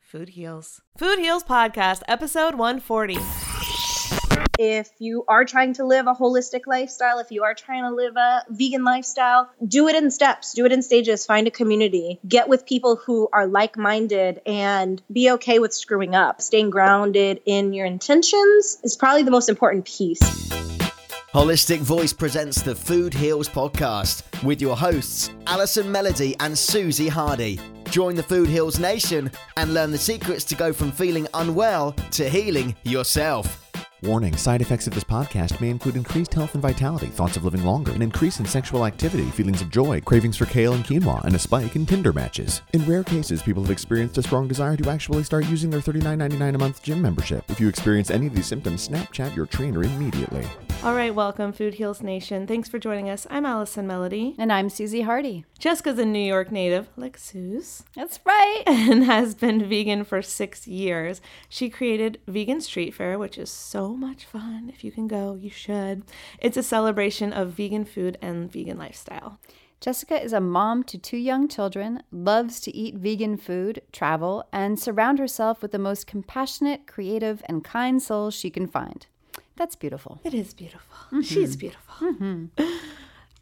Food Heals. Food Heals Podcast, episode 140. If you are trying to live a holistic lifestyle, if you are trying to live a vegan lifestyle, do it in steps, do it in stages, find a community, get with people who are like-minded, and be okay with screwing up. Staying grounded in your intentions is probably the most important piece. Holistic Voice presents the Food Heals Podcast with your hosts, Allison Melody and Suzy Hardy. Join the Food Heals Nation and learn the secrets to go from feeling unwell to healing yourself. Warning, side effects of this podcast may include increased health and vitality, thoughts of living longer, an increase in sexual activity, feelings of joy, cravings for kale and quinoa, and a spike in Tinder matches. In rare cases, people have experienced a strong desire to actually start using their $39.99 a month gym membership. If you experience any of these symptoms, Snapchat your trainer immediately. All right, welcome, Food Heals Nation. Thanks for joining us. I'm Allison Melody. And I'm Suzy Hardy. Jessica's a New York native, like Suze. That's right. And has been vegan for 6 years. She created Vegan Street Fair, which is so much fun. If you can go, you should. It's a celebration of vegan food and vegan lifestyle. Jessica is a mom to 2 young children, loves to eat vegan food, travel, and surround herself with the most compassionate, creative, and kind souls she can find. That's beautiful. It is beautiful. Mm-hmm. She's beautiful. Mm-hmm.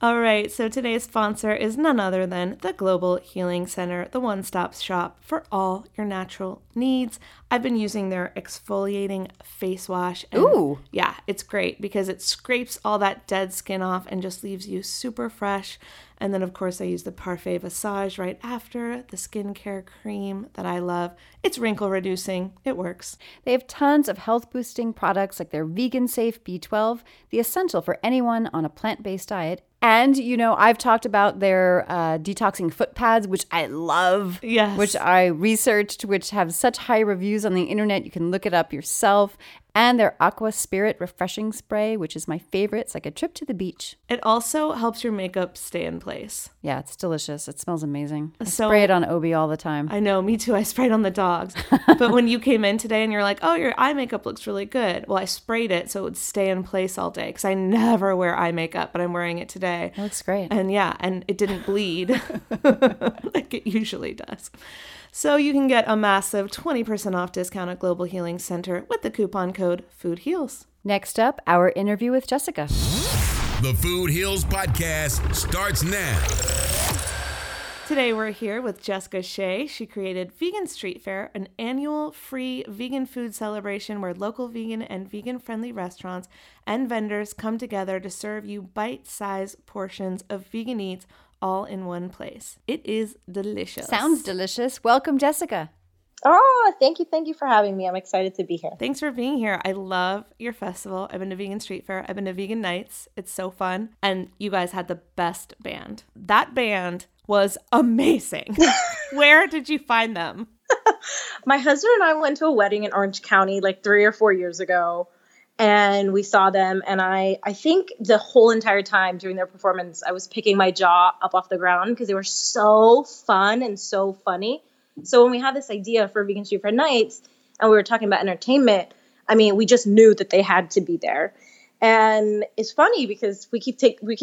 All right, so today's sponsor is none other than the Global Healing Center, the one-stop shop for all your natural needs. I've been using their exfoliating face wash. Ooh. Yeah, it's great because it scrapes all that dead skin off and just leaves you super fresh. And then, of course, I use the Parfait Visage right after, the skincare cream that I love. It's wrinkle-reducing. It works. They have tons of health-boosting products like their vegan-safe B12, the essential for anyone on a plant-based diet. And, you know, I've talked about their detoxing foot pads, which I love, yes, which I researched, which have such high reviews on the internet. You can look it up yourself. And their Aqua Spirit Refreshing Spray, which is my favorite. It's like a trip to the beach. It also helps your makeup stay in place. Yeah, it's delicious. It smells amazing. I spray it on Obi all the time. I know, me too. I sprayed on the dogs. But when you came in today and you're like, oh, your eye makeup looks really good. Well, I sprayed it so it would stay in place all day because I never wear eye makeup, but I'm wearing it today. It looks great. And yeah, and it didn't bleed like it usually does. So you can get a massive 20% off discount at Global Healing Center with the coupon code FOODHEALS. Next up, our interview with Jessica. The Food Heals Podcast starts now. Today we're here with Jessica Shea. She created Vegan Street Fair, an annual free vegan food celebration where local vegan and vegan-friendly restaurants and vendors come together to serve you bite-sized portions of vegan eats all in one place. It is delicious. Sounds delicious. Welcome, Jessica. Oh, thank you. Thank you for having me. I'm excited to be here. Thanks for being here. I love your festival. I've been to Vegan Street Fair. I've been to Vegan Nights. It's so fun. And you guys had the best band. That band was amazing. Where did you find them? My husband and I went to a wedding in Orange County like 3 or 4 years ago. And we saw them, and I think the whole entire time during their performance, I was picking my jaw up off the ground because they were so fun and so funny. So when we had this idea for Vegan Street Fair Nights, and we were talking about entertainment, I mean, we just knew that they had to be there. And it's funny because we keep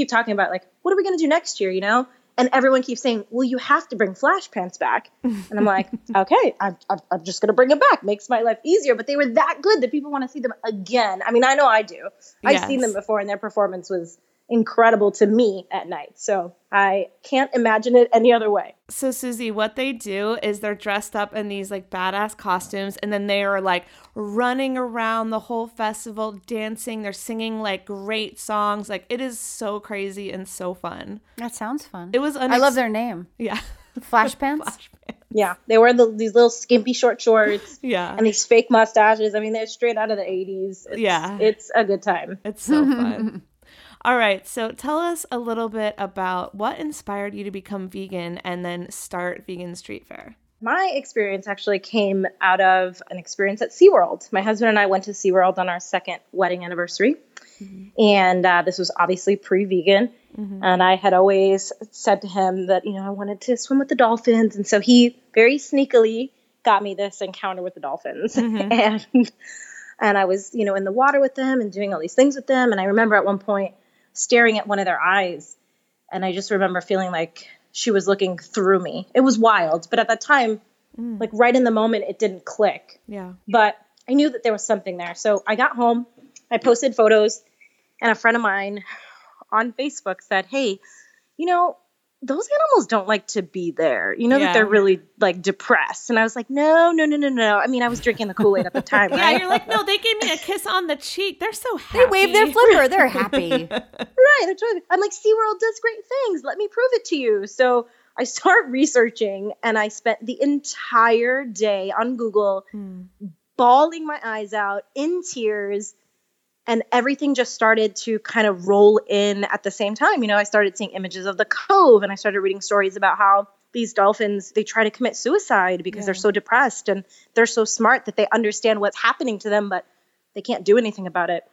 talking about, like, what are we going to do next year, you know? And everyone keeps saying, well, you have to bring Flash Pants back. And I'm like, okay, I'm just going to bring them back. Makes my life easier. But they were that good that people want to see them again. I mean, I know I do. Yes. I've seen them before, and their performance was incredible to me at night. So I can't imagine it any other way. So, Suzy, what they do is they're dressed up in these, like, badass costumes, and then they are, like, running around the whole festival, dancing. They're singing, like, great songs. Like, it is so crazy and so fun. That sounds fun. It was I love their name. Yeah. Flash Pants? Flash Pants. Yeah. They wear these little skimpy short shorts. Yeah. And these fake mustaches. I mean, they're straight out of the 80s. Yeah. It's a good time. It's so fun. All right, so tell us a little bit about what inspired you to become vegan and then start Vegan Street Fair. My experience actually came out of an experience at SeaWorld. My husband and I went to SeaWorld on our 2nd wedding anniversary, mm-hmm. and this was obviously pre-vegan, mm-hmm. and I had always said to him that, you know, I wanted to swim with the dolphins, and so he very sneakily got me this encounter with the dolphins, mm-hmm. and I was, you know, in the water with them and doing all these things with them, and I remember at one point staring at one of their eyes. And I just remember feeling like she was looking through me. It was wild. But at that time, like right in the moment, it didn't click. Yeah. But I knew that there was something there. So I got home, I posted photos, and a friend of mine on Facebook said, hey, you know, those animals don't like to be there. You know, yeah. that they're really, like, depressed. And I was like, no. I mean, I was drinking the Kool-Aid at the time. Right? Yeah, you're like, no, they gave me a kiss on the cheek. They're so happy. They wave their flipper. They're happy. Right. I'm like, SeaWorld does great things. Let me prove it to you. So I start researching, and I spent the entire day on Google bawling my eyes out in tears, and everything just started to kind of roll in at the same time. You know, I started seeing images of the Cove, and I started reading stories about how these dolphins, they try to commit suicide because they're so depressed, and they're so smart that they understand what's happening to them, but they can't do anything about it.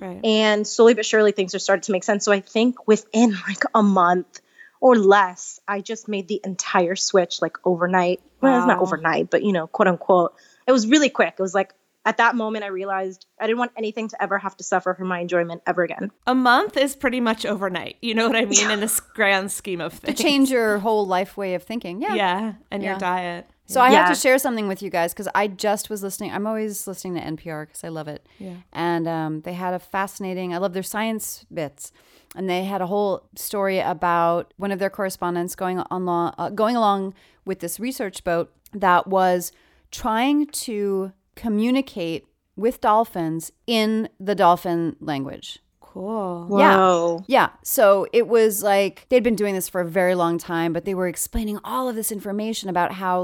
Right. And slowly but surely things just started to make sense. So I think within like a month or less, I just made the entire switch like overnight. Wow. Well, not overnight, but you know, quote unquote, it was really quick. It was like, at that moment, I realized I didn't want anything to ever have to suffer from my enjoyment ever again. A month is pretty much overnight. You know what I mean? Yeah. In the grand scheme of things. To change your whole life way of thinking. Yeah. Yeah. And your diet. So I have to share something with you guys because I just was listening. I'm always listening to NPR because I love it. Yeah. And they had a fascinating, I love their science bits. And they had a whole story about one of their correspondents going along with this research boat that was trying to communicate with dolphins in the dolphin language. Cool. Wow. Yeah. So it was like they'd been doing this for a very long time, but they were explaining all of this information about how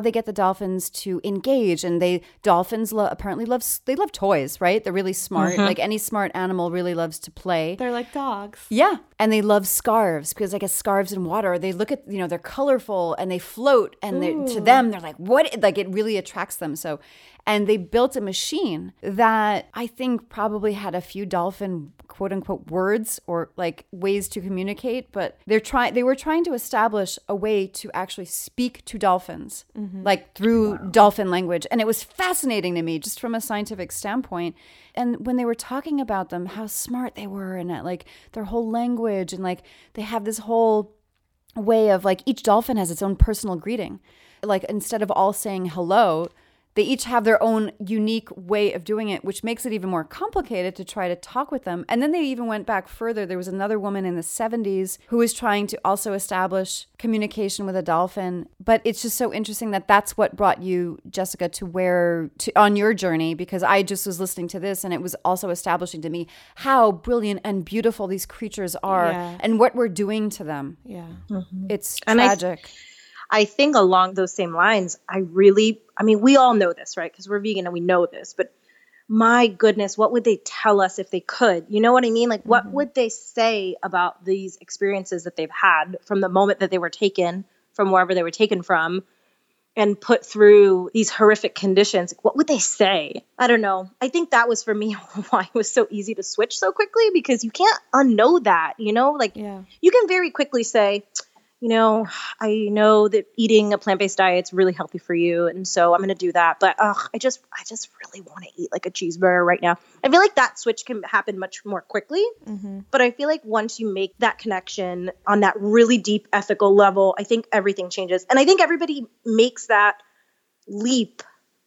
they get the dolphins to engage, and dolphins apparently love toys, right? They're really smart. Mm-hmm. Like any smart animal really loves to play. They're like dogs. Yeah. And they love scarves because I guess scarves in water, they look at, you know, they're colorful and they float, and to them they're like, what? Like it really attracts them. So, and they built a machine that I think probably had a few dolphin quote unquote words or like ways to communicate, but they were trying to establish a way to actually speak to dolphins, like through dolphin language. And it was fascinating to me just from a scientific standpoint. And when they were talking about them, how smart they were and like their whole language, and like they have this whole way of like each dolphin has its own personal greeting. Like instead of all saying hello, they each have their own unique way of doing it, which makes it even more complicated to try to talk with them. And then they even went back further. There was another woman in the 70s who was trying to also establish communication with a dolphin. But it's just so interesting that that's what brought you, Jessica, on your journey, because I just was listening to this and it was also establishing to me how brilliant and beautiful these creatures are and what we're doing to them. Yeah, it's tragic. I think along those same lines, we all know this, right? Because we're vegan and we know this, but my goodness, what would they tell us if they could? You know what I mean? Like, what would they say about these experiences that they've had from the moment that they were taken from wherever they were taken from and put through these horrific conditions? Like, what would they say? I don't know. I think that was for me why it was so easy to switch so quickly, because you can't unknow that, you know? Like, you can very quickly say, you know, I know that eating a plant-based diet is really healthy for you, and so I'm going to do that. But I just really want to eat like a cheeseburger right now. I feel like that switch can happen much more quickly. Mm-hmm. But I feel like once you make that connection on that really deep ethical level, I think everything changes. And I think everybody makes that leap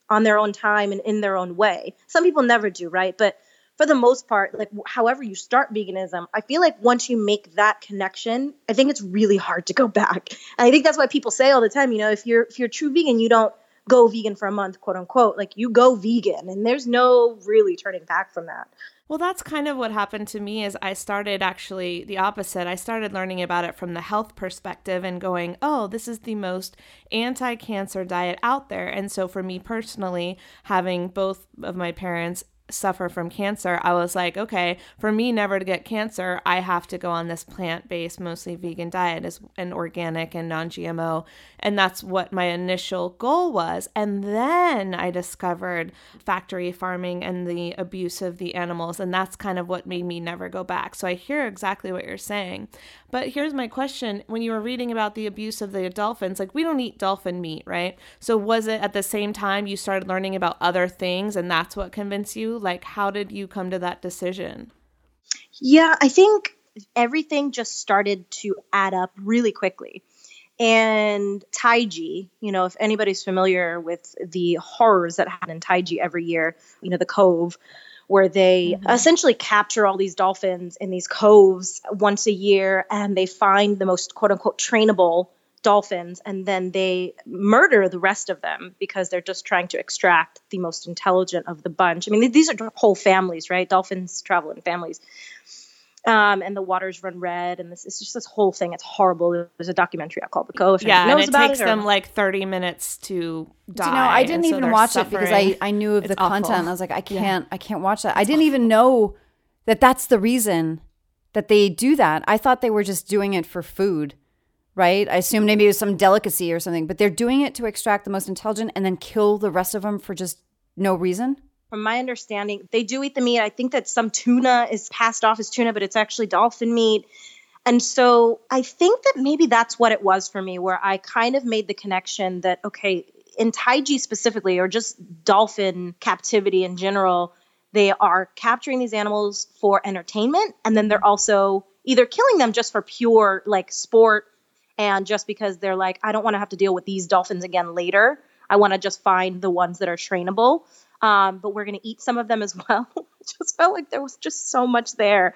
on their own time and in their own way. Some people never do, right? But for the most part, like however you start veganism, I feel like once you make that connection, I think it's really hard to go back. And I think that's why people say all the time, you know, if you're a true vegan, you don't go vegan for a month, quote unquote, like you go vegan, and there's no really turning back from that. Well, that's kind of what happened to me. Is I started actually the opposite. I started learning about it from the health perspective and going, oh, this is the most anti-cancer diet out there. And so for me personally, having both of my parents suffer from cancer, I was like, okay, for me never to get cancer, I have to go on this plant-based, mostly vegan diet, as an organic and non-GMO. And that's what my initial goal was. And then I discovered factory farming and the abuse of the animals. And that's kind of what made me never go back. So I hear exactly what you're saying. But here's my question. When you were reading about the abuse of the dolphins, like we don't eat dolphin meat, right? So was it at the same time you started learning about other things and that's what convinced you? Like, how did you come to that decision? Yeah, I think everything just started to add up really quickly. And Taiji, you know, if anybody's familiar with the horrors that happen in Taiji every year, you know, the Cove, where they essentially capture all these dolphins in these coves once a year, and they find the most quote unquote trainable dolphins, and then they murder the rest of them because they're just trying to extract the most intelligent of the bunch. I mean, these are whole families, right? Dolphins travel in families. And the waters run red, and it's just this whole thing. It's horrible. There's a documentary out called The Cove. Yeah, and it takes them like 30 minutes to die. Do you know, I didn't even watch it because I knew of the content. I was like, I can't watch that. I didn't even know that that's the reason that they do that. I thought they were just doing it for food, right? I assumed maybe it was some delicacy or something, but they're doing it to extract the most intelligent and then kill the rest of them for just no reason. From my understanding, they do eat the meat. I think that some tuna is passed off as tuna, but it's actually dolphin meat. And so I think that maybe that's what it was for me, where I kind of made the connection that, okay, in Taiji specifically, or just dolphin captivity in general, they are capturing these animals for entertainment. And then they're also either killing them just for pure like sport. And just because they're like, I don't want to have to deal with these dolphins again later. I want to just find the ones that are trainable. But we're going to eat some of them as well. It just felt like there was just so much there.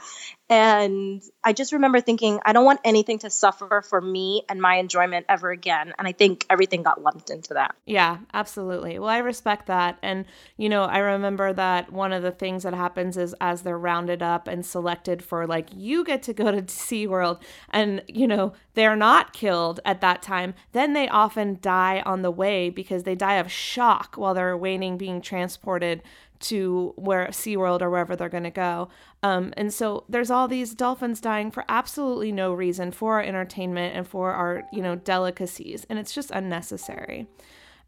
And I just remember thinking, I don't want anything to suffer for me and my enjoyment ever again. And I think everything got lumped into that. Yeah, absolutely. Well, I respect that. And, you know, I remember that one of the things that happens is as they're rounded up and selected for, like, you get to go to SeaWorld and, you know, they're not killed at that time. Then they often die on the way because they die of shock while they're waiting, being transported to where SeaWorld or wherever they're going to go. And so there's all these dolphins dying for absolutely no reason, for our entertainment and for our, you know, delicacies. And it's just unnecessary.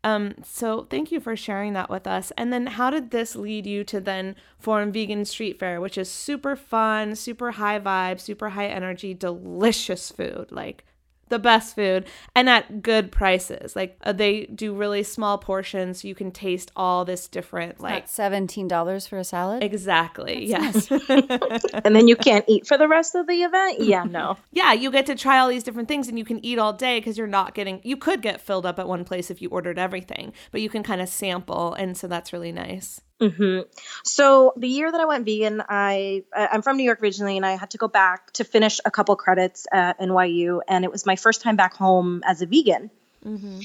So thank you for sharing that with us. And then how did this lead you to then form Vegan Street Fair, which is super fun, super high vibe, super high energy, delicious food, like the best food, and at good prices. Like they do really small portions, so you can taste all this different. Like $17 for a salad. Exactly. That's yes. Nice. And then you can't eat for the rest of the event. Yeah. No. Yeah, you get to try all these different things, and you can eat all day because you're not getting. You could get filled up at one place if you ordered everything, but you can kind of sample, and so that's really nice. Mm-hmm. So the year that I went vegan, I'm from New York originally, and I had to go back to finish a couple credits at NYU, and it was my first time back home as a vegan. Mm-hmm.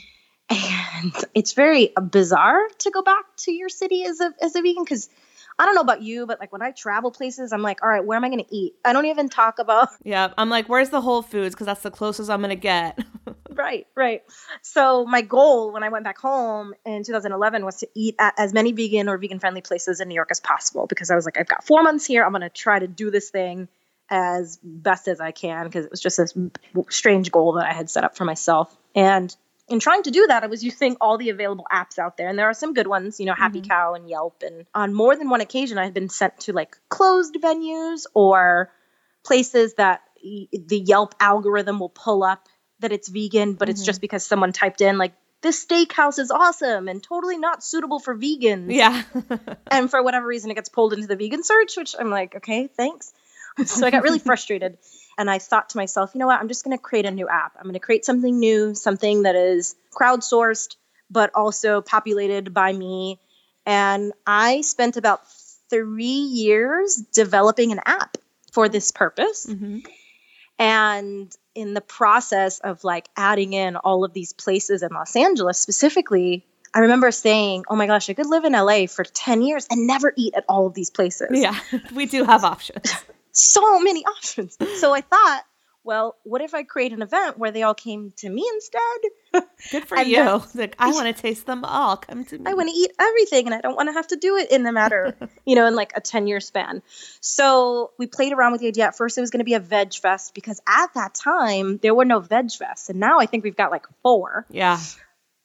And it's very bizarre to go back to your city as a vegan, because I don't know about you, but like when I travel places, I'm like, all right, where am I going to eat? I don't even talk about. Yeah, I'm like, where's the Whole Foods? Because that's the closest I'm going to get. Right. So my goal when I went back home in 2011 was to eat at as many vegan or vegan-friendly places in New York as possible, because I was like, I've got 4 months here. I'm going to try to do this thing as best as I can, because it was just this strange goal that I had set up for myself. And in trying to do that, I was using all the available apps out there. And there are some good ones, you know, Happy Cow and Yelp. And on more than one occasion, I had been sent to like closed venues or places that the Yelp algorithm will pull up that it's vegan, but it's just because someone typed in like, this steakhouse is awesome and totally not suitable for vegans. Yeah. And for whatever reason, it gets pulled into the vegan search, which I'm like, okay, thanks. So I got really frustrated. And I thought to myself, you know what, I'm just going to create a new app. I'm going to create something new, something that is crowdsourced, but also populated by me. And I spent about 3 years developing an app for this purpose. Mm-hmm. And in the process of like adding in all of these places in Los Angeles specifically, I remember saying, oh my gosh, I could live in LA for 10 years and never eat at all of these places. Yeah, we do have options. So many options. So I thought, well, what if I create an event where they all came to me instead? Good for you. Like, I want to taste them all. Come to me. I want to eat everything, and I don't want to have to do it in a matter, you know, in like a 10-year span. So we played around with the idea. At first, it was going to be a veg fest, because at that time, there were no veg fests. And now I think we've got like 4. Yeah.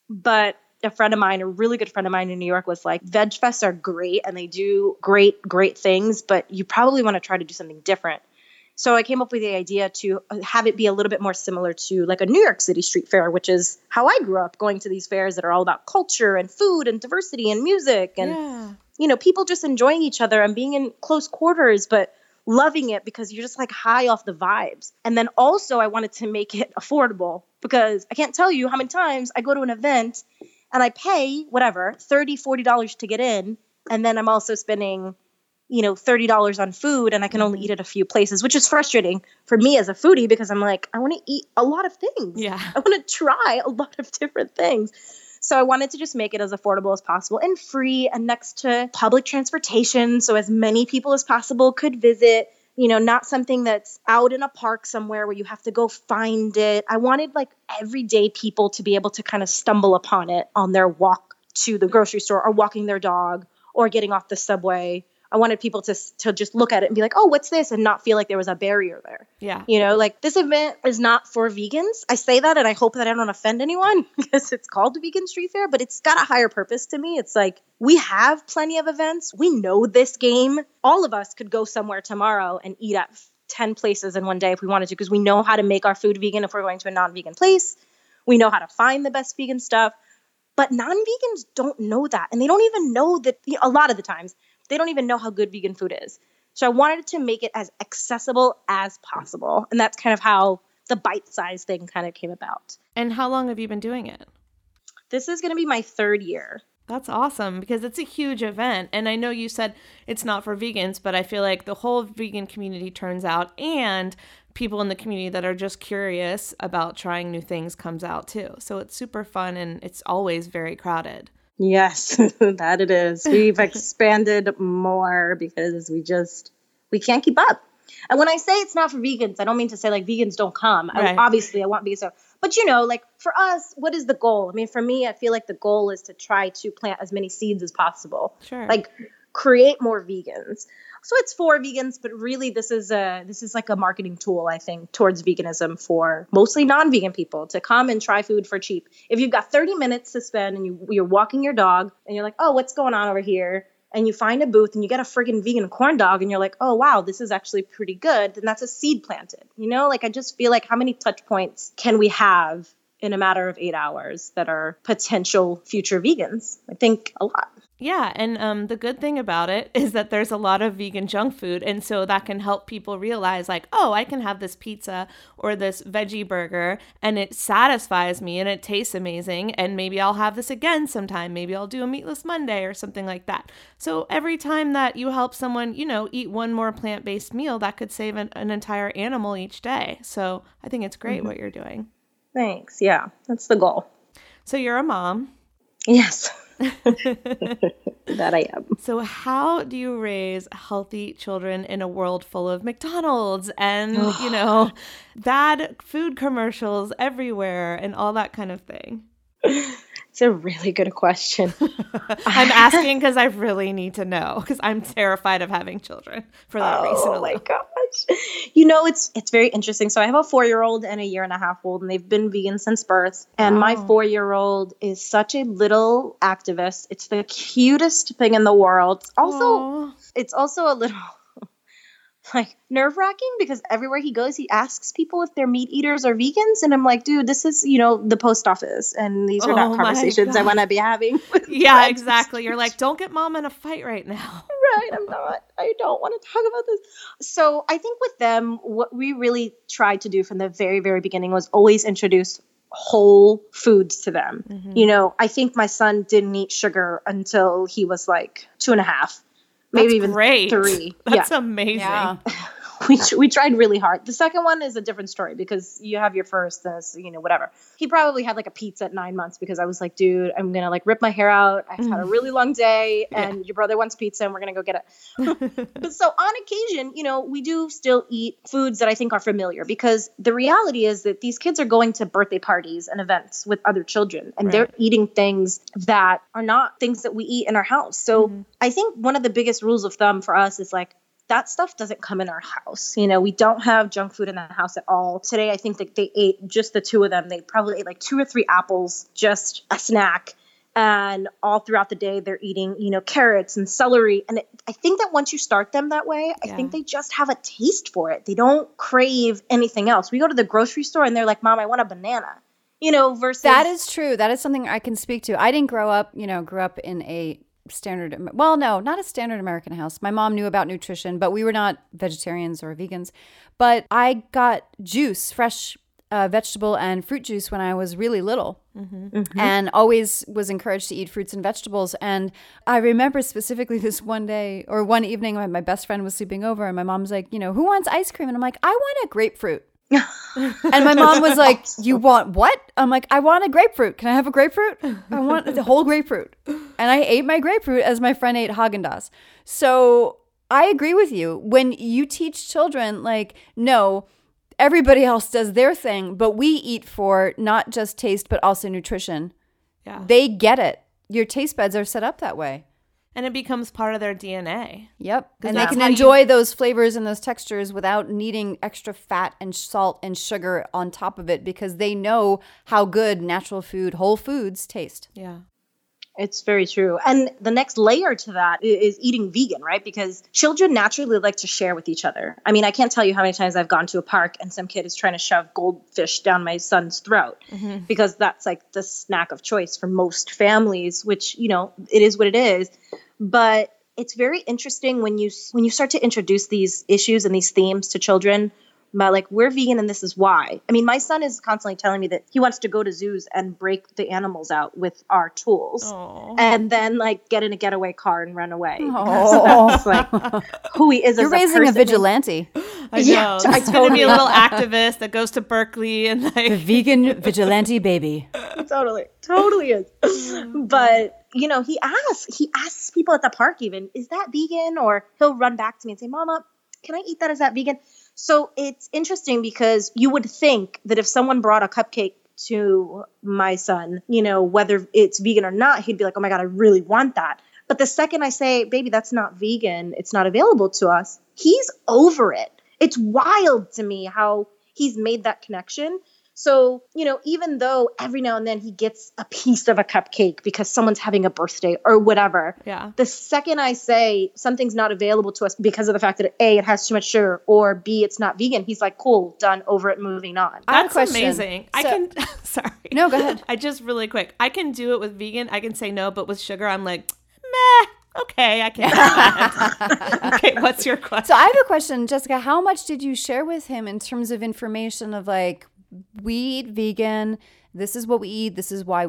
But a friend of mine, a really good friend of mine in New York, was like, veg fests are great, and they do great, great things, but you probably want to try to do something different. So I came up with the idea to have it be a little bit more similar to like a New York City street fair, which is how I grew up, going to these fairs that are all about culture and food and diversity and music and, you know, people just enjoying each other and being in close quarters, but loving it because you're just like high off the vibes. And then also I wanted to make it affordable, because I can't tell you how many times I go to an event and I pay whatever, $30, $40 to get in. And then I'm also spending, you know, $30 on food, and I can only eat at a few places, which is frustrating for me as a foodie, because I'm like, I want to eat a lot of things. Yeah. I want to try a lot of different things. So I wanted to just make it as affordable as possible and free and next to public transportation, so as many people as possible could visit you know, not something that's out in a park somewhere where you have to go find it. I wanted like everyday people to be able to kind of stumble upon it on their walk to the grocery store or walking their dog or getting off the subway. I wanted people to just look at it and be like, oh, what's this? And not feel like there was a barrier there. Yeah. You know, like this event is not for vegans. I say that and I hope that I don't offend anyone because it's called Vegan Street Fair, but it's got a higher purpose to me. It's like, we have plenty of events. We know this game. All of us could go somewhere tomorrow and eat at 10 places in one day if we wanted to, because we know how to make our food vegan if we're going to a non-vegan place. We know how to find the best vegan stuff. But non-vegans don't know that. And they don't even know that, you know, a lot of the times, they don't even know how good vegan food is. So I wanted to make it as accessible as possible. And that's kind of how the bite-sized thing kind of came about. And how long have you been doing it? This is going to be my third year. That's awesome, because it's a huge event. And I know you said it's not for vegans, but I feel like the whole vegan community turns out, and people in the community that are just curious about trying new things comes out too. So it's super fun, and it's always very crowded. Yes, that it is. We've expanded more because we can't keep up. And when I say it's not for vegans, I don't mean to say like vegans don't come. Right. I want vegans to, but you know, like for us, what is the goal? I mean, for me, I feel like the goal is to try to plant as many seeds as possible. Sure. Like create more vegans. So it's for vegans, but really this is like a marketing tool, I think, towards veganism for mostly non-vegan people to come and try food for cheap. If you've got 30 minutes to spend and you're walking your dog and you're like, oh, what's going on over here? And you find a booth and you get a friggin' vegan corn dog and you're like, oh, wow, this is actually pretty good. Then that's a seed planted. You know, like I just feel like how many touch points can we have in a matter of 8 hours that are potential future vegans? I think a lot. Yeah. And the good thing about it is that there's a lot of vegan junk food. And so that can help people realize like, oh, I can have this pizza or this veggie burger and it satisfies me and it tastes amazing. And maybe I'll have this again sometime. Maybe I'll do a meatless Monday or something like that. So every time that you help someone, you know, eat one more plant-based meal, that could save an entire animal each day. So I think it's great what you're doing. Thanks. Yeah, that's the goal. So you're a mom. Yes. That I am. So how do you raise healthy children in a world full of McDonald's and, you know, bad food commercials everywhere and all that kind of thing? It's a really good question. I'm asking because I really need to know, because I'm terrified of having children for that reason. Oh my gosh. You know, it's very interesting. So I have a 4-year-old and a 1.5-year-old, and they've been vegan since birth. And my 4-year-old is such a little activist. It's the cutest thing in the world. It's also a little like nerve-wracking because everywhere he goes, he asks people if they're meat eaters or vegans. And I'm like, dude, this is, you know, the post office. And these are not conversations I want to be having. Yeah, exactly. You're like, don't get mom in a fight right now. Right. I don't want to talk about this. So I think with them, what we really tried to do from the very, very beginning was always introduce whole foods to them. Mm-hmm. You know, I think my son didn't eat sugar until he was like 2.5. Maybe that's even great. 3. That's amazing. Yeah. We tried really hard. The second one is a different story because you have your first, this, you know, whatever. He probably had like a pizza at 9 months because I was like, dude, I'm going to like rip my hair out. I've had a really long day and your brother wants pizza and we're going to go get it. But so on occasion, you know, we do still eat foods that I think are familiar because the reality is that these kids are going to birthday parties and events with other children and they're eating things that are not things that we eat in our house. So I think one of the biggest rules of thumb for us is like, that stuff doesn't come in our house. You know, we don't have junk food in the house at all. Today, I think that they ate, just the two of them, they probably ate like 2 or 3 apples, just a snack. And all throughout the day, they're eating, you know, carrots and celery. And I think that once you start them that way, I think they just have a taste for it. They don't crave anything else. We go to the grocery store and they're like, Mom, I want a banana. You know, versus. That is true. That is something I can speak to. I didn't grow up in a standard, well, no, not a standard American house. My mom knew about nutrition, but we were not vegetarians or vegans. But I got juice, fresh vegetable and fruit juice when I was really little. And always was encouraged to eat fruits and vegetables. And I remember specifically this one day or one evening when my best friend was sleeping over and my mom's like, you know, who wants ice cream? And I'm like, I want a grapefruit. And my mom was like, you want what? I'm like, I want a grapefruit. Can I have a grapefruit? I want the whole grapefruit. And I ate my grapefruit as my friend ate Haagen-Dazs. So I agree with you. When you teach children, like, no, everybody else does their thing, but we eat for not just taste, but also nutrition. Yeah. They get it. Your taste buds are set up that way. And it becomes part of their DNA. Yep. And they can enjoy those flavors and those textures without needing extra fat and salt and sugar on top of it, because they know how good natural food, whole foods taste. Yeah. It's very true. And the next layer to that is eating vegan, right? Because children naturally like to share with each other. I mean, I can't tell you how many times I've gone to a park and some kid is trying to shove goldfish down my son's throat, mm-hmm. because that's like the snack of choice for most families, which, you know, it is what it is. But it's very interesting when you start to introduce these issues and these themes to children. About like, we're vegan and this is why. I mean, my son is constantly telling me that he wants to go to zoos and break the animals out with our tools. Aww. And then like get in a getaway car and run away. That's like who he is. You're as raising a vigilante. I know. Yeah, I totally be a little activist that goes to Berkeley and like the vegan vigilante baby. Totally is. But you know, he asks people at the park even, is that vegan? Or he'll run back to me and say, Mama, can I eat that? Is that vegan? So it's interesting because you would think that if someone brought a cupcake to my son, you know, whether it's vegan or not, he'd be like, oh my God, I really want that. But the second I say, baby, that's not vegan, it's not available to us, he's over it. It's wild to me how he's made that connection. So, you know, even though every now and then he gets a piece of a cupcake because someone's having a birthday or whatever, yeah. The second I say something's not available to us because of the fact that A, it has too much sugar, or B, it's not vegan, he's like, cool, done, over it, moving on. That's amazing. So, I can, sorry. No, go ahead. I just really quick. I can do it with vegan. I can say no, but with sugar, I'm like, meh. Okay, I can't. Okay, what's your question? So I have a question, Jessica. How much did you share with him in terms of information of like, we eat vegan, this is what we eat, this is why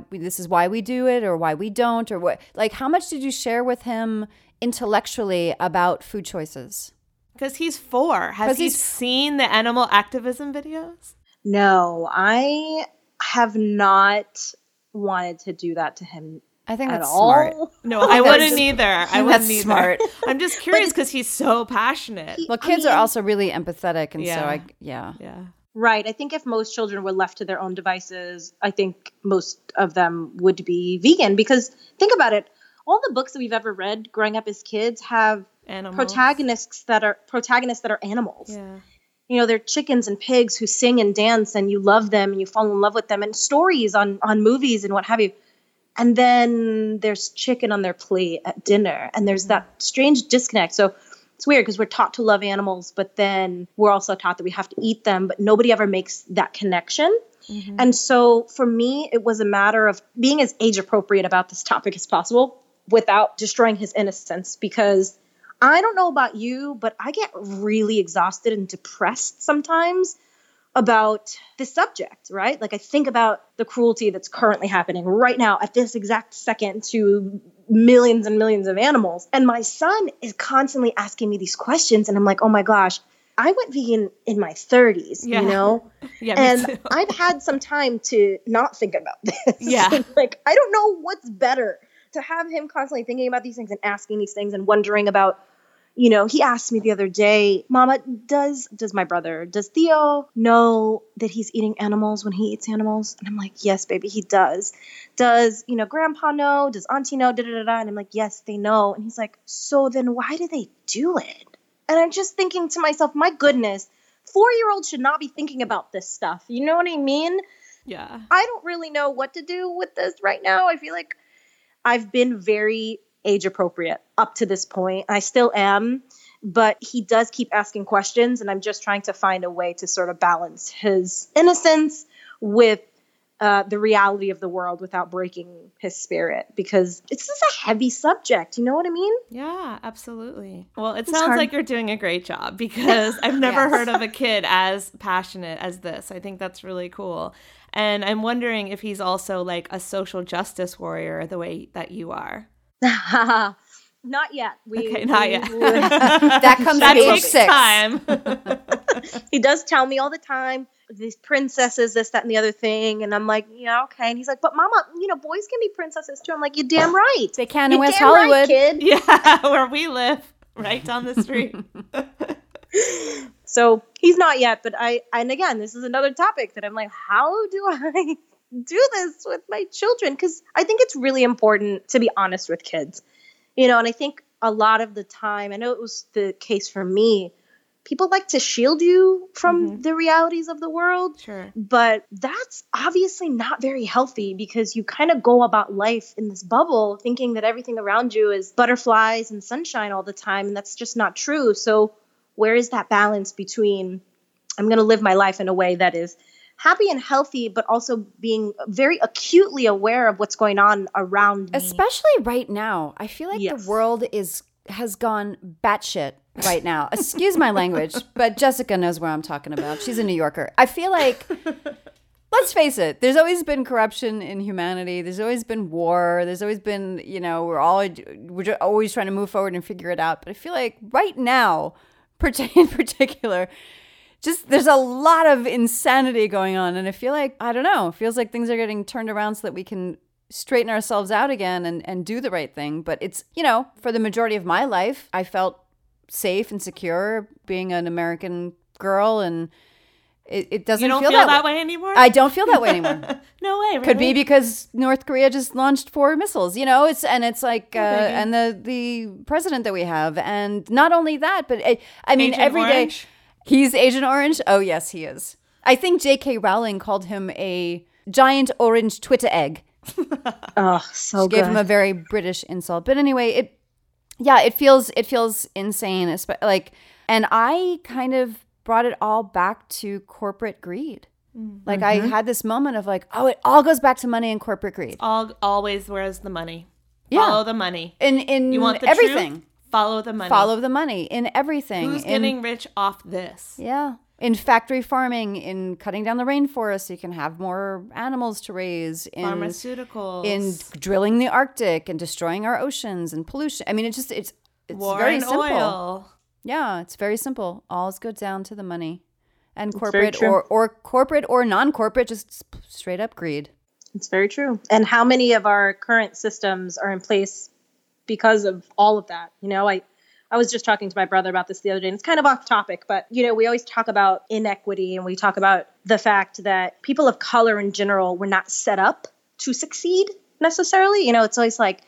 we do it or why we don't, or what, like how much did you share with him intellectually about food choices? Because he's 4. Has he seen the animal activism videos? No, I have not wanted to do that to him. I think that's smart. No, I wouldn't either. I wouldn't either. Smart. I'm just curious because he's so passionate. Well, kids are also really empathetic, and yeah. So Yeah. Right. I think if most children were left to their own devices, I think most of them would be vegan, because think about it. All the books that we've ever read growing up as kids have protagonists that are animals. Yeah. You know, they're chickens and pigs who sing and dance and you love them and you fall in love with them, and stories on movies and what have you. And then there's chicken on their plate at dinner, and there's that strange disconnect. So it's weird because we're taught to love animals, but then we're also taught that we have to eat them, but nobody ever makes that connection. Mm-hmm. And so for me, it was a matter of being as age appropriate about this topic as possible without destroying his innocence, because I don't know about you, but I get really exhausted and depressed sometimes about this subject, right? Like I think about the cruelty that's currently happening right now at this exact second to millions and millions of animals. And my son is constantly asking me these questions. And I'm like, oh my gosh, I went vegan in my 30s, yeah. You know? Yeah, and I've had some time to not think about this. Yeah. Like, I don't know what's better, to have him constantly thinking about these things and asking these things and wondering about, you know, he asked me the other day, Mama, does Theo know that he's eating animals when he eats animals? And I'm like, yes, baby, he does. Does, you know, Grandpa know? Does Auntie know? Da-da-da-da. And I'm like, yes, they know. And he's like, so then why do they do it? And I'm just thinking to myself, my goodness, 4-year-olds should not be thinking about this stuff. You know what I mean? Yeah. I don't really know what to do with this right now. I feel like I've been very age appropriate up to this point. I still am, but he does keep asking questions, and I'm just trying to find a way to sort of balance his innocence with the reality of the world without breaking his spirit, because this is a heavy subject. You know what I mean? Yeah, absolutely. Well, it sounds hard. Like you're doing a great job, because I've never heard of a kid as passionate as this. I think that's really cool. And I'm wondering if he's also like a social justice warrior the way that you are. Not yet. Not yet. That comes at age 6. Time. He does tell me all the time, these princesses, this, that, and the other thing. And I'm like, yeah, okay. And he's like, but Mama, you know, boys can be princesses too. I'm like, you're damn right. They can in West Hollywood. Right, kid. Yeah, where we live. right down the street. So he's not yet, but and again, this is another topic that I'm like, how do I do this with my children? Because I think it's really important to be honest with kids, you know, and I think a lot of the time, I know it was the case for me, people like to shield you from the realities of the world, sure, but that's obviously not very healthy because you kind of go about life in this bubble thinking that everything around you is butterflies and sunshine all the time. And that's just not true. So where is that balance between I'm going to live my life in a way that is happy and healthy, but also being very acutely aware of what's going on around me. Especially right now. I feel like the world has gone batshit right now. Excuse my language, but Jessica knows where I'm talking about. She's a New Yorker. I feel like, let's face it, there's always been corruption in humanity. There's always been war. There's always been, you know, we're always trying to move forward and figure it out. But I feel like right now, in particular, just there's a lot of insanity going on. And I feel like, I don't know, it feels like things are getting turned around so that we can straighten ourselves out again and do the right thing. But it's, you know, for the majority of my life, I felt safe and secure being an American girl, and it doesn't feel that way anymore. I don't feel that way anymore. No way. Really? Could be because North Korea just launched 4 missiles, you know, it's like, and the president that we have, and not only that, but I mean, every day he's Agent Orange. Oh yes, he is. I think J.K. Rowling called him a giant orange Twitter egg. Oh, so she gave him a very British insult. But anyway, it feels insane. Like, and I kind of brought it all back to corporate greed. Like I had this moment of like, oh, it all goes back to money and corporate greed. It's always, where's the money? Yeah. Follow the money. In you want the everything. Truth? Follow the money. Follow the money in everything. Who's getting rich off this? Yeah. In factory farming, in cutting down the rainforest so you can have more animals to raise. In pharmaceuticals. In drilling the Arctic and destroying our oceans and pollution. I mean, it's war very and simple. Oil. Yeah, it's very simple. All goes down to the money. And corporate or corporate or non-corporate, just straight up greed. It's very true. And how many of our current systems are in place because of all of that? You know, I was just talking to my brother about this the other day, and it's kind of off topic, but, you know, we always talk about inequity and we talk about the fact that people of color in general were not set up to succeed necessarily. You know, it's always like,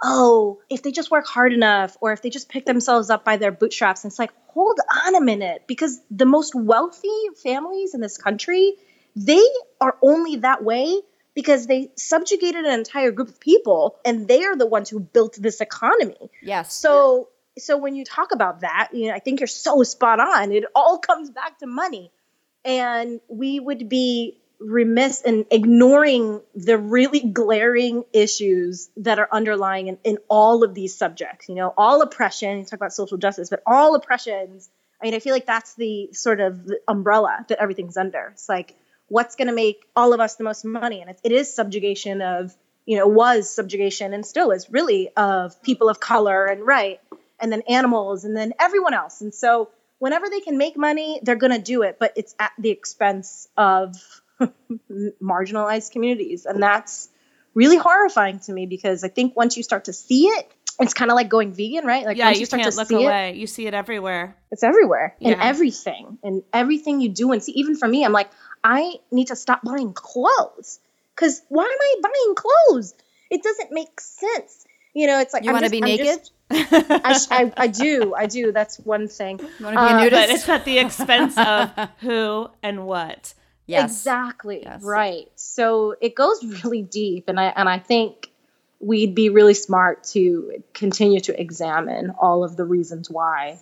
oh, if they just work hard enough or if they just pick themselves up by their bootstraps. And it's like, hold on a minute, because the most wealthy families in this country, they are only that way because they subjugated an entire group of people and they are the ones who built this economy. Yes. So when you talk about that, you know, I think you're so spot on. It all comes back to money. And we would be remiss in ignoring the really glaring issues that are underlying in all of these subjects. You know, all oppression, you talk about social justice, but all oppressions, I mean, I feel like that's the sort of umbrella that everything's under. It's like, what's going to make all of us the most money? And it is subjugation of, you know, was subjugation and still is really of people of color and right. And then animals, and then everyone else. And so whenever they can make money, they're going to do it, but it's at the expense of marginalized communities. And that's really horrifying to me because I think once you start to see it, it's kind of like going vegan, right? Like, yeah, once you start can't to look see away. You see it everywhere. It's everywhere, in everything, and everything you do. And see, even for me, I'm like, I need to stop buying clothes because why am I buying clothes? It doesn't make sense. You know, it's like, you want to be naked? I do. That's one thing. You want to be a nudist? But it's at the expense of who and what. Yes. Exactly. Yes. Right. So it goes really deep. And I think we'd be really smart to continue to examine all of the reasons why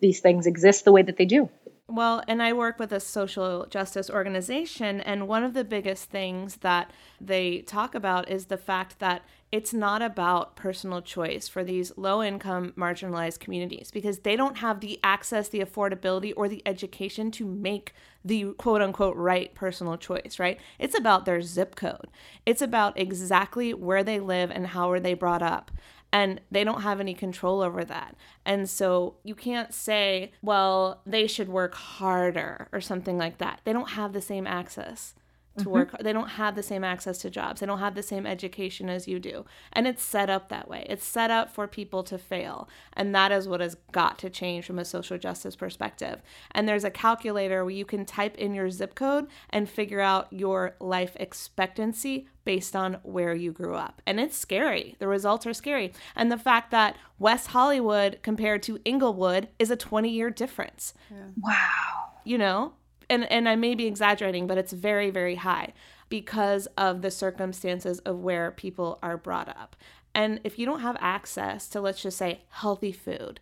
these things exist the way that they do. Well, and I work with a social justice organization, and one of the biggest things that they talk about is the fact that it's not about personal choice for these low-income marginalized communities because they don't have the access, the affordability, or the education to make the quote-unquote right personal choice, right? It's about their zip code. It's about exactly where they live and how are they brought up. And they don't have any control over that. And so you can't say, well, they should work harder or something like that. They don't have the same access to work. They don't have the same access to jobs. They don't have the same education as you do. And it's set up that way. It's set up for people to fail. And that is what has got to change from a social justice perspective. And there's a calculator where you can type in your zip code and figure out your life expectancy based on where you grew up. And it's scary. The results are scary. And the fact that West Hollywood compared to Inglewood is a 20-year difference. Yeah. Wow. You know? And I may be exaggerating, but it's very, very high because of the circumstances of where people are brought up. And if you don't have access to, let's just say, healthy food,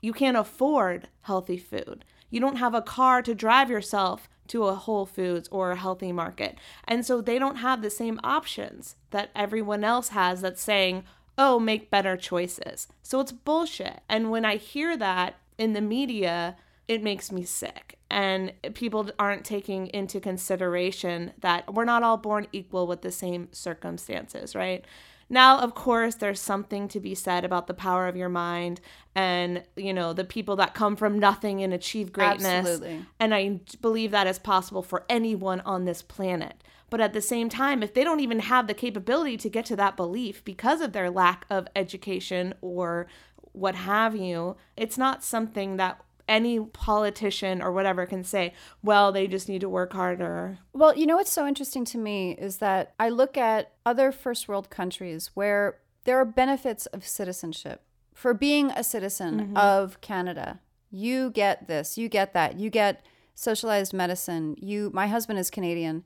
you can't afford healthy food. You don't have a car to drive yourself to a Whole Foods or a healthy market. And so they don't have the same options that everyone else has that's saying, oh, make better choices. So it's bullshit. And when I hear that in the media, it makes me sick. And people aren't taking into consideration that we're not all born equal with the same circumstances, right? Now, of course, there's something to be said about the power of your mind and, you know, the people that come from nothing and achieve greatness. Absolutely. And I believe that is possible for anyone on this planet. But at the same time, if they don't even have the capability to get to that belief because of their lack of education or what have you, it's not something that any politician or whatever can say, well, they just need to work harder. Well, you know what's so interesting to me is that I look at other first world countries where there are benefits of citizenship. For being a citizen of Canada, you get this, you get that, you get socialized medicine. My husband is Canadian.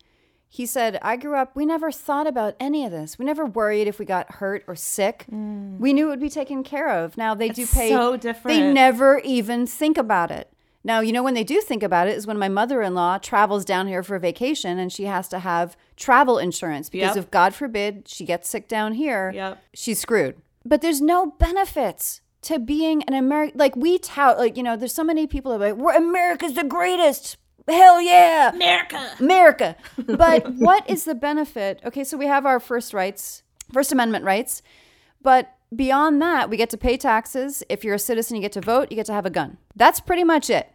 He said, I grew up, we never thought about any of this. We never worried if we got hurt or sick. We knew it would be taken care of. Now they do pay. So different. They never even think about it. Now, you know, when they do think about it is when my mother-in-law travels down here for vacation and she has to have travel insurance because if God forbid she gets sick down here, she's screwed. But there's no benefits to being an American. Like we tout, like, you know, there's so many people that are like, America's the greatest. Hell yeah. America. America. But what is the benefit? Okay, so we have our first rights, First Amendment rights. But beyond that, we get to pay taxes. If you're a citizen, you get to vote. You get to have a gun. That's pretty much it.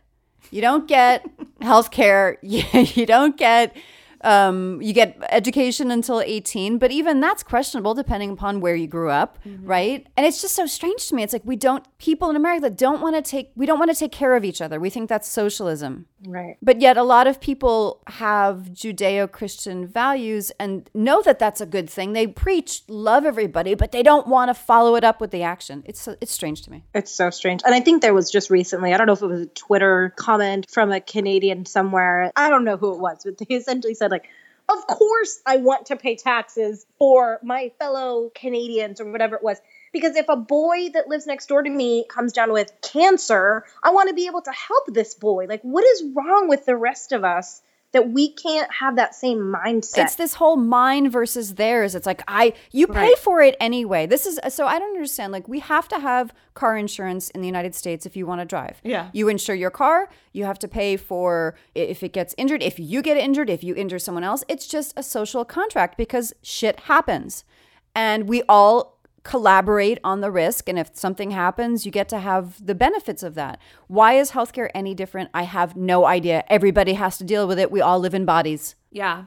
You don't get health care. You don't get, you get education until 18. But even that's questionable depending upon where you grew up, right? And it's just so strange to me. It's like people in America we don't want to take care of each other. We think that's socialism. Right. But yet a lot of people have Judeo-Christian values and know that that's a good thing. They preach love everybody, but they don't want to follow it up with the action. It's strange to me. It's so strange. And I think there was just recently, I don't know if it was a Twitter comment from a Canadian somewhere. I don't know who it was, but they essentially said like, of course I want to pay taxes for my fellow Canadians or whatever it was. Because if a boy that lives next door to me comes down with cancer, I want to be able to help this boy. Like, what is wrong with the rest of us that we can't have that same mindset? It's this whole mine versus theirs. It's like, you pay for it anyway. So I don't understand. Like, we have to have car insurance in the United States if you want to drive. Yeah. You insure your car. You have to pay for if it gets injured, if you get injured, if you injure someone else. It's just a social contract because shit happens. And we all collaborate on the risk, and if something happens, you get to have the benefits of that. Why is healthcare any different? I have no idea. Everybody has to deal with it. We all live in bodies. Yeah.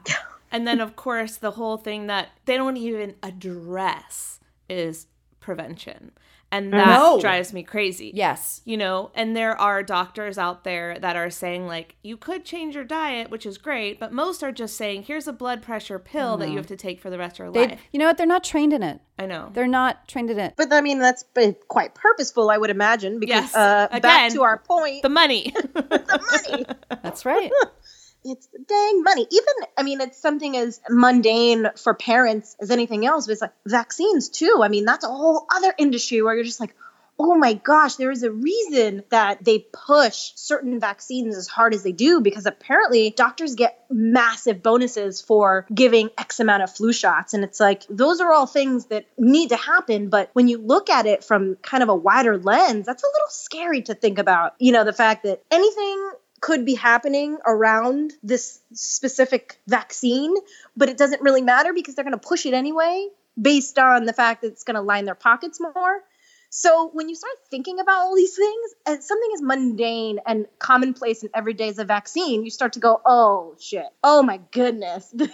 And then, of course, the whole thing that they don't even address is prevention. And that drives me crazy. Yes. You know, and there are doctors out there that are saying, like, you could change your diet, which is great, but most are just saying, here's a blood pressure pill that you have to take for the rest of your life. You know what? They're not trained in it. I know. They're not trained in it. But, I mean, that's quite purposeful, I would imagine, because again, back to our point. The money. The money. That's right. It's dang money. Even, I mean, it's something as mundane for parents as anything else, but it's like vaccines too. I mean, that's a whole other industry where you're just like, oh my gosh, there is a reason that they push certain vaccines as hard as they do, because apparently doctors get massive bonuses for giving X amount of flu shots. And it's like, those are all things that need to happen. But when you look at it from kind of a wider lens, that's a little scary to think about, you know, the fact that anything could be happening around this specific vaccine, but it doesn't really matter because they're going to push it anyway based on the fact that it's going to line their pockets more. So when you start thinking about all these things, and something as mundane and commonplace and everyday as a vaccine, you start to go, oh, shit. Oh, my goodness. This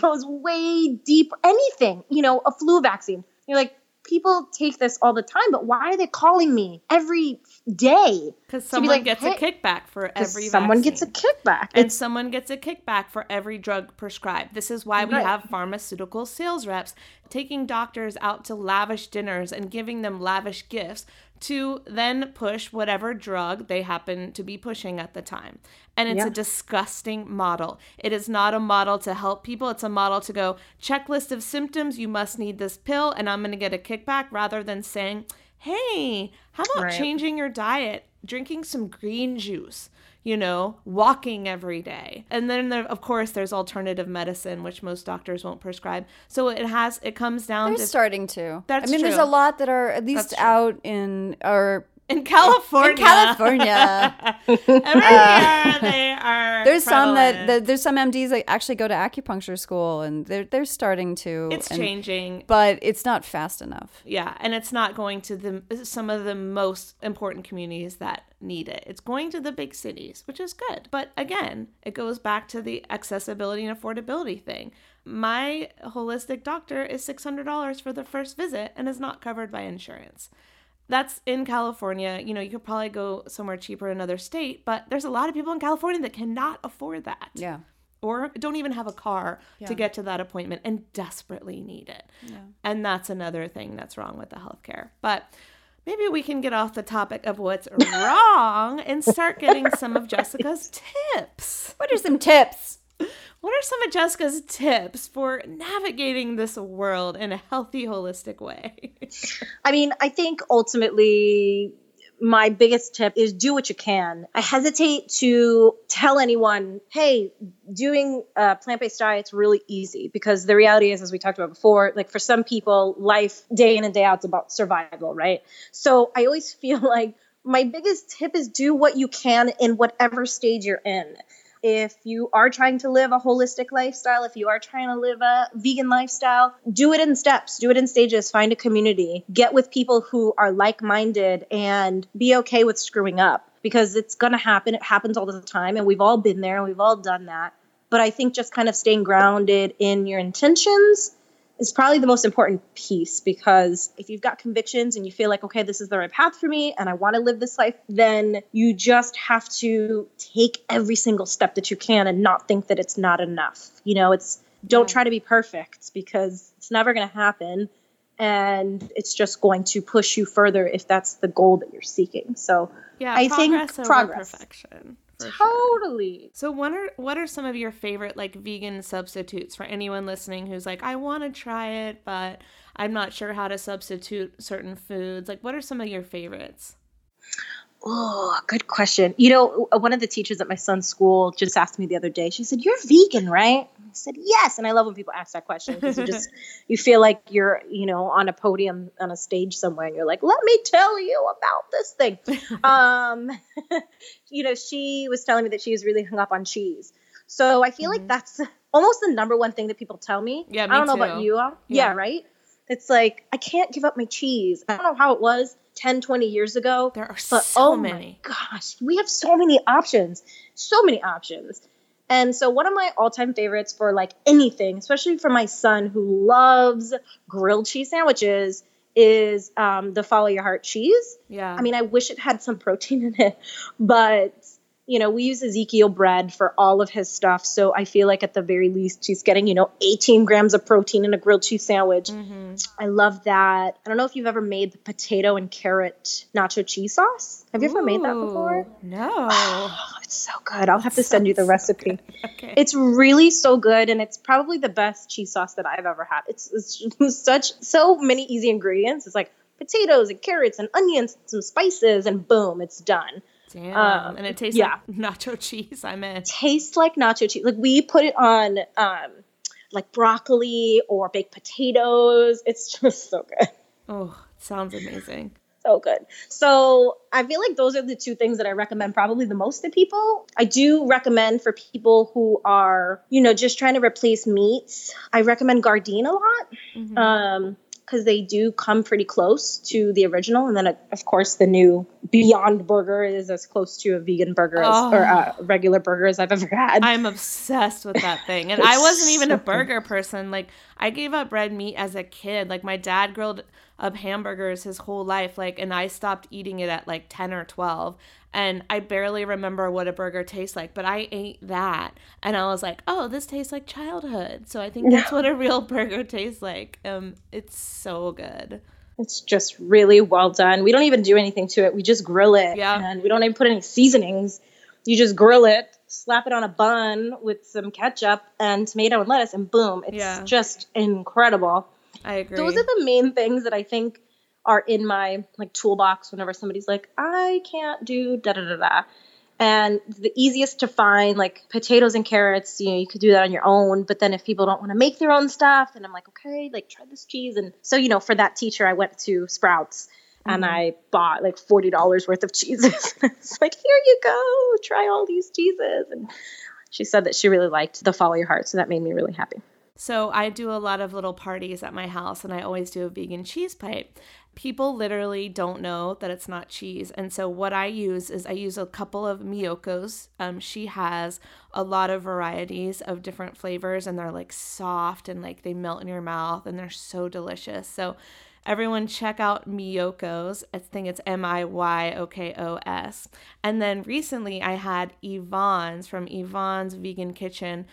goes way deeper. Anything, you know, a flu vaccine. You're like, people take this all the time, but why are they calling me every day? Because someone gets a kickback for every vaccine. Someone gets a kickback. And someone gets a kickback for every drug prescribed. This is why we have pharmaceutical sales reps taking doctors out to lavish dinners and giving them lavish gifts to then push whatever drug they happen to be pushing at the time. And it's a disgusting model. It is not a model to help people. It's a model to go, checklist of symptoms, you must need this pill, and I'm going to get a kickback, rather than saying, hey, how about changing your diet, drinking some green juice, you know, walking every day. And then, of course, there's alternative medicine, which most doctors won't prescribe. So it comes down to starting to. That's true. There's a lot that are at least out in California. Everywhere they are. There's prevalent. There's some MDs that actually go to acupuncture school, and they're starting to. It's changing, but it's not fast enough. Yeah, and it's not going to some of the most important communities that need it. It's going to the big cities, which is good. But again, it goes back to the accessibility and affordability thing. My holistic doctor is $600 for the first visit and is not covered by insurance. That's in California. You know, you could probably go somewhere cheaper in another state, but there's a lot of people in California that cannot afford that. Yeah. Or don't even have a car to get to that appointment and desperately need it. Yeah. And that's another thing that's wrong with the healthcare. But maybe we can get off the topic of what's wrong and start getting some of Jessica's tips. What are some tips? What are some of Jessica's tips for navigating this world in a healthy, holistic way? I mean, I think ultimately my biggest tip is do what you can. I hesitate to tell anyone, hey, doing a plant-based diet's really easy, because the reality is, as we talked about before, like for some people, life day in and day out is about survival, right? So I always feel like my biggest tip is do what you can in whatever stage you're in. If you are trying to live a holistic lifestyle, if you are trying to live a vegan lifestyle, do it in steps, do it in stages, find a community, get with people who are like-minded, and be okay with screwing up, because it's going to happen. It happens all the time, and we've all been there and we've all done that. But I think just kind of staying grounded in your intentions is probably the most important piece, because if you've got convictions and you feel like, okay, this is the right path for me and I want to live this life, then you just have to take every single step that you can and not think that it's not enough. You know, don't try to be perfect, because it's never going to happen. And it's just going to push you further if that's the goal that you're seeking. So yeah, I think progress. Perfection. Totally. Sure. So what are some of your favorite like vegan substitutes for anyone listening who's like, I want to try it, but I'm not sure how to substitute certain foods? Like, what are some of your favorites? Oh, good question. You know, one of the teachers at my son's school just asked me the other day, she said, you're vegan, right? I said, yes. And I love when people ask that question, because you feel like you're, you know, on a podium, on a stage somewhere, and you're like, let me tell you about this thing. You know, she was telling me that she was really hung up on cheese. So I feel like that's almost the number one thing that people tell me. Yeah, me I don't know too. About you all. Yeah, right? It's like, I can't give up my cheese. I don't know how it was 10, 20 years ago. There are so many. Oh my gosh, we have so many options. And so one of my all-time favorites for like anything, especially for my son who loves grilled cheese sandwiches, is the Follow Your Heart cheese. Yeah. I mean, I wish it had some protein in it, but you know, we use Ezekiel bread for all of his stuff. So I feel like at the very least, he's getting, you know, 18 grams of protein in a grilled cheese sandwich. Mm-hmm. I love that. I don't know if you've ever made the potato and carrot nacho cheese sauce. Have you ever made that before? No. Oh, it's so good. I'll have to send you the recipe. So okay. It's really so good. And it's probably the best cheese sauce that I've ever had. It's so many easy ingredients. It's like potatoes and carrots and onions, and some spices, and boom, it's done. Damn. And it tastes like nacho cheese. I'm in. Tastes like nacho cheese. Like we put it on like broccoli or baked potatoes. It's just so good. Oh, sounds amazing. So good. So I feel like those are the two things that I recommend probably the most to people. I do recommend for people who are, you know, just trying to replace meats. I recommend Gardein a lot. Mm-hmm. because they do come pretty close to the original. And then, of course, the new Beyond Burger is as close to a vegan burger as, or a regular burger as I've ever had. I'm obsessed with that thing. And I wasn't even a burger person. Like, I gave up red meat as a kid. Like, my dad grilled up hamburgers his whole life, like, and I stopped eating it at like 10 or 12. And I barely remember what a burger tastes like, but I ate that. And I was like, oh, this tastes like childhood. So I think that's what a real burger tastes like. It's so good. It's just really well done. We don't even do anything to it. We just grill it. Yeah. And we don't even put any seasonings. You just grill it, slap it on a bun with some ketchup and tomato and lettuce, and boom, it's just incredible. I agree. Those are the main things that I think are in my like toolbox whenever somebody's like, I can't do da-da-da-da. And the easiest to find, like potatoes and carrots, you know, you could do that on your own. But then if people don't want to make their own stuff, and I'm like, okay, like try this cheese. And so, you know, for that teacher, I went to Sprouts and I bought like $40 worth of cheeses. It's like, here you go, try all these cheeses. And she said that she really liked the Follow Your Heart. So that made me really happy. So I do a lot of little parties at my house, and I always do a vegan cheese pipe. People literally don't know that it's not cheese. And so what I use is I use a couple of Miyoko's. She has a lot of varieties of different flavors, and they're like soft and like they melt in your mouth, and they're so delicious. So everyone check out Miyoko's. I think it's Myokos. And then recently I had Yvonne's from Yvonne's Vegan Kitchen.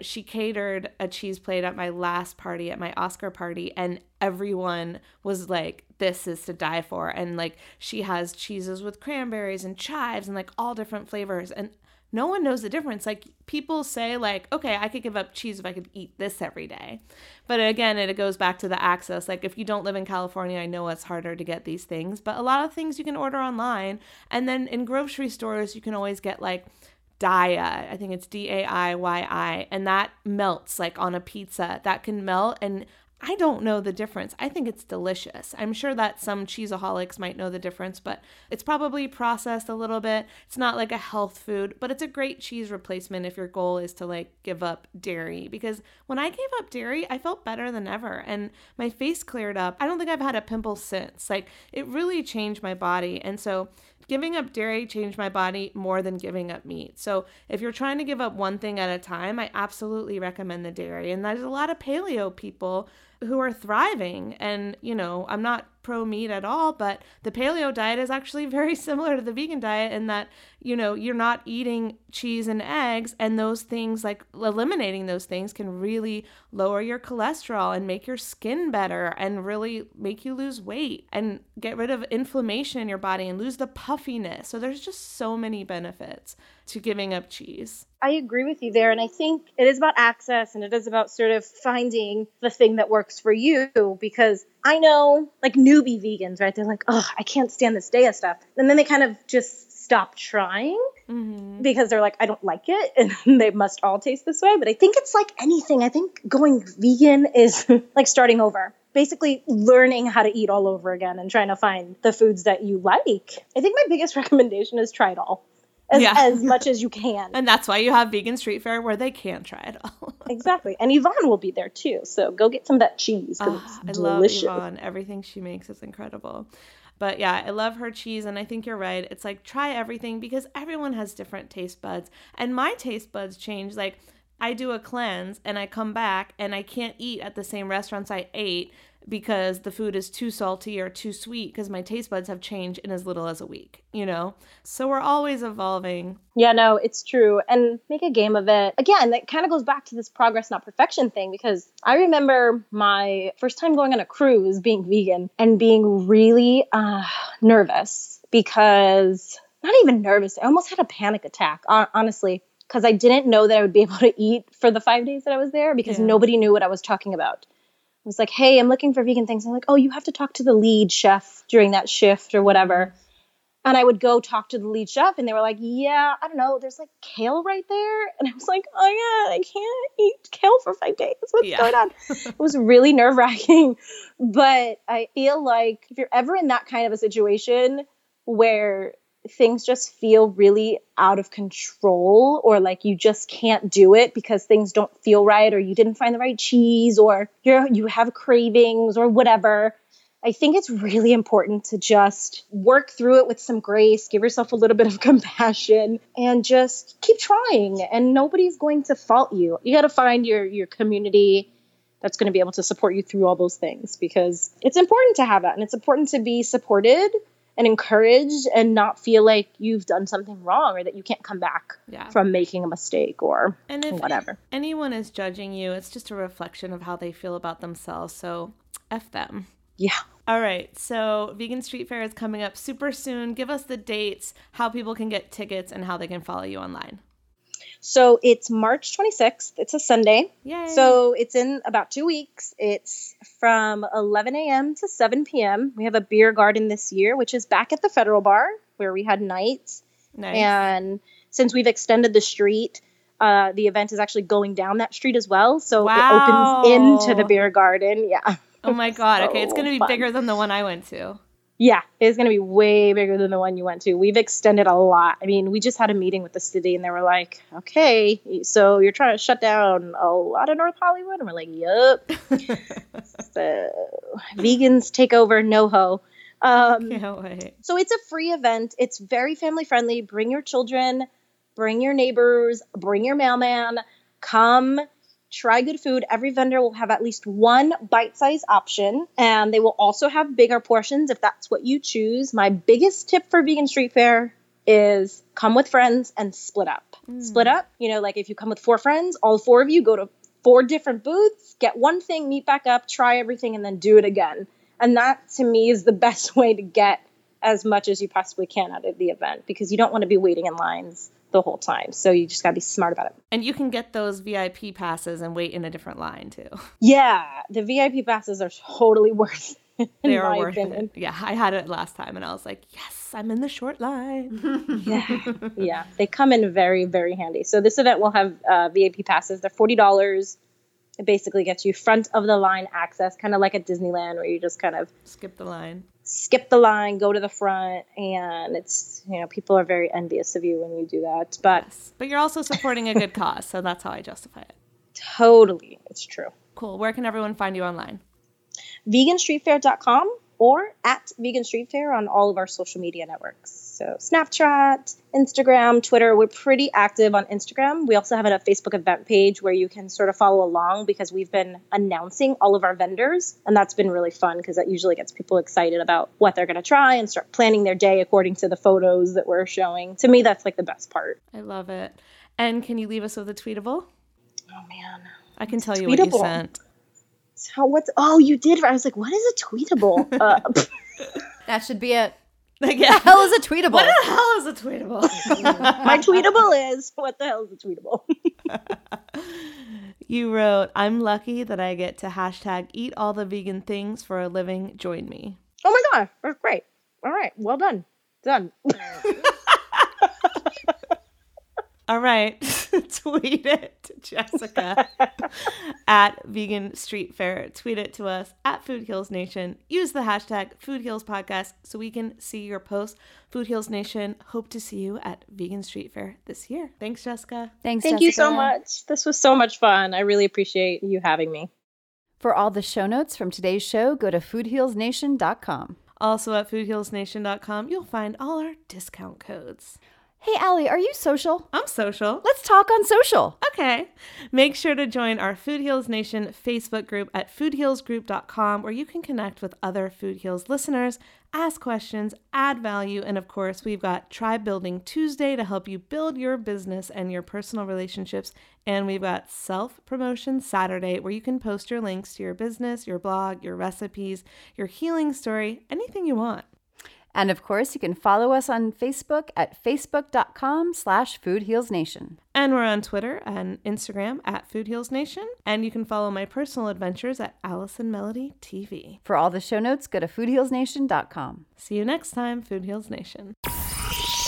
She catered a cheese plate at my last party, at my Oscar party, and everyone was like, this is to die for. And like, she has cheeses with cranberries and chives and like all different flavors, and no one knows the difference. Like, people say like, okay, I could give up cheese if I could eat this every day. But again, it goes back to the access. Like, if you don't live in California, I know it's harder to get these things, but a lot of things you can order online. And then in grocery stores, you can always get like Daiya. I think it's Daiyi. And that melts like on a pizza. That can melt, and I don't know the difference. I think it's delicious. I'm sure that some cheeseaholics might know the difference, but it's probably processed a little bit. It's not like a health food, but it's a great cheese replacement if your goal is to like give up dairy. Because when I gave up dairy, I felt better than ever, and my face cleared up. I don't think I've had a pimple since. Like, it really changed my body. And so giving up dairy changed my body more than giving up meat. So if you're trying to give up one thing at a time, I absolutely recommend the dairy. And there's a lot of paleo people who are thriving. And, you know, I'm not pro meat at all, but the paleo diet is actually very similar to the vegan diet in that, you know, you're not eating cheese and eggs, and those things, like eliminating those things, can really lower your cholesterol and make your skin better and really make you lose weight and get rid of inflammation in your body and lose the puffiness. So there's just so many benefits to giving up cheese. I agree with you there. And I think it is about access, and it is about sort of finding the thing that works for you. Because I know like newbie vegans, right? They're like, oh, I can't stand this Daiya stuff. And then they kind of just stop trying because they're like, I don't like it. And they must all taste this way. But I think it's like anything. I think going vegan is like starting over. Basically learning how to eat all over again and trying to find the foods that you like. I think my biggest recommendation is try it all. As much as you can. And that's why you have Vegan Street Fair, where they can try it all. Exactly. And Yvonne will be there too. So go get some of that cheese, because it's delicious. I love Yvonne. Everything she makes is incredible. But yeah, I love her cheese. And I think you're right. It's like, try everything, because everyone has different taste buds. And my taste buds change. Like, I do a cleanse and I come back and I can't eat at the same restaurants I ate because the food is too salty or too sweet, because my taste buds have changed in as little as a week, you know? So we're always evolving. Yeah, no, it's true. And make a game of it. Again, that kind of goes back to this progress, not perfection thing, because I remember my first time going on a cruise being vegan and being really nervous, because not even nervous. I almost had a panic attack, honestly. Because I didn't know that I would be able to eat for the 5 days that I was there, because nobody knew what I was talking about. I was like, hey, I'm looking for vegan things. I'm like, oh, you have to talk to the lead chef during that shift or whatever. And I would go talk to the lead chef, and they were like, yeah, I don't know, there's like kale right there. And I was like, oh yeah, I can't eat kale for 5 days. What's going on? It was really nerve-wracking. But I feel like if you're ever in that kind of a situation where things just feel really out of control, or like you just can't do it because things don't feel right, or you didn't find the right cheese, or you have cravings or whatever, I think it's really important to just work through it with some grace, give yourself a little bit of compassion, and just keep trying. And nobody's going to fault you. You got to find your community that's going to be able to support you through all those things, because it's important to have that. And it's important to be supported and encouraged and not feel like you've done something wrong or that you can't come back from making a mistake or and if whatever. Anyone is judging you, it's just a reflection of how they feel about themselves. So F them. Yeah. All right. So Vegan Street Fair is coming up super soon. Give us the dates, how people can get tickets, and how they can follow you online. So it's March 26th. It's a Sunday. Yay. So it's in about 2 weeks. It's from 11 a.m. to 7 p.m. We have a beer garden this year, which is back at the Federal Bar where we had nights. Nice. And since we've extended the street, the event is actually going down that street as well. So It opens into the beer garden. Yeah. Oh my God. So okay. It's going to be fun. Bigger than the one I went to. Yeah, it's going to be way bigger than the one you went to. We've extended a lot. I mean, we just had a meeting with the city and they were like, okay, so you're trying to shut down a lot of North Hollywood? And we're like, yep. So vegans take over, no ho. Can't wait. So it's a free event. It's very family friendly. Bring your children, bring your neighbors, bring your mailman, come. Try good food. Every vendor will have at least one bite-sized option, and they will also have bigger portions if that's what you choose. My biggest tip for Vegan Street Fair is come with friends and split up. Split up, like if you come with 4 friends, all 4 of you go to 4 different booths, get one thing, meet back up, try everything, and then do it again. And that, to me, is the best way to get as much as you possibly can out of the event, because you don't want to be waiting in lines the whole time. So you just got to be smart about it. And you can get those VIP passes and wait in a different line too. Yeah. The VIP passes are totally worth it. They are worth it. Yeah. I had it last time and I was like, yes, I'm in the short line. Yeah. They come in very, very handy. So this event will have VIP passes. They're $40. It basically gets you front of the line access, kind of like at Disneyland where you just kind of skip the line, go to the front, and it's, people are very envious of you when you do that. But but you're also supporting a good cause, so that's how I justify it. Totally. It's true. Cool. Where can everyone find you online? veganstreetfair.com or at Vegan Street Fair on all of our social media networks. So Snapchat, Instagram, Twitter. We're pretty active on Instagram. We also have a Facebook event page where you can sort of follow along, because we've been announcing all of our vendors. And that's been really fun because that usually gets people excited about what they're going to try and start planning their day according to the photos that we're showing. To me, that's like the best part. I love it. And can you leave us with a tweetable? Oh, man. I can tell you what you sent. So you did. I was like, what is a tweetable? That should be it. Like, what the hell is a tweetable? What the hell is a tweetable? My tweetable is, what the hell is a tweetable? You wrote, I'm lucky that I get to hashtag eat all the vegan things for a living. Join me. Oh my God. That's great. All right. Well done. All right. Tweet it to Jessica at Vegan Street Fair. Tweet it to us at Food Heals Nation. Use the hashtag Food Heals Podcast so we can see your posts. Food Heals Nation, hope to see you at Vegan Street Fair this year. Thanks, Jessica. Thank you so much. This was so much fun. I really appreciate you having me. For all the show notes from today's show, go to foodhealsnation.com. Also at foodhealsnation.com, you'll find all our discount codes. Hey, Allie, are you social? I'm social. Let's talk on social. Okay. Make sure to join our Food Heals Nation Facebook group at foodhealsgroup.com, where you can connect with other Food Heals listeners, ask questions, add value, and of course, we've got Tribe Building Tuesday to help you build your business and your personal relationships, and we've got Self-Promotion Saturday, where you can post your links to your business, your blog, your recipes, your healing story, anything you want. And of course, you can follow us on Facebook at facebook.com/foodhealsnation. And we're on Twitter and Instagram at foodhealsnation. And you can follow my personal adventures at Allison Melody TV. For all the show notes, go to foodhealsnation.com. See you next time, Food Heals Nation.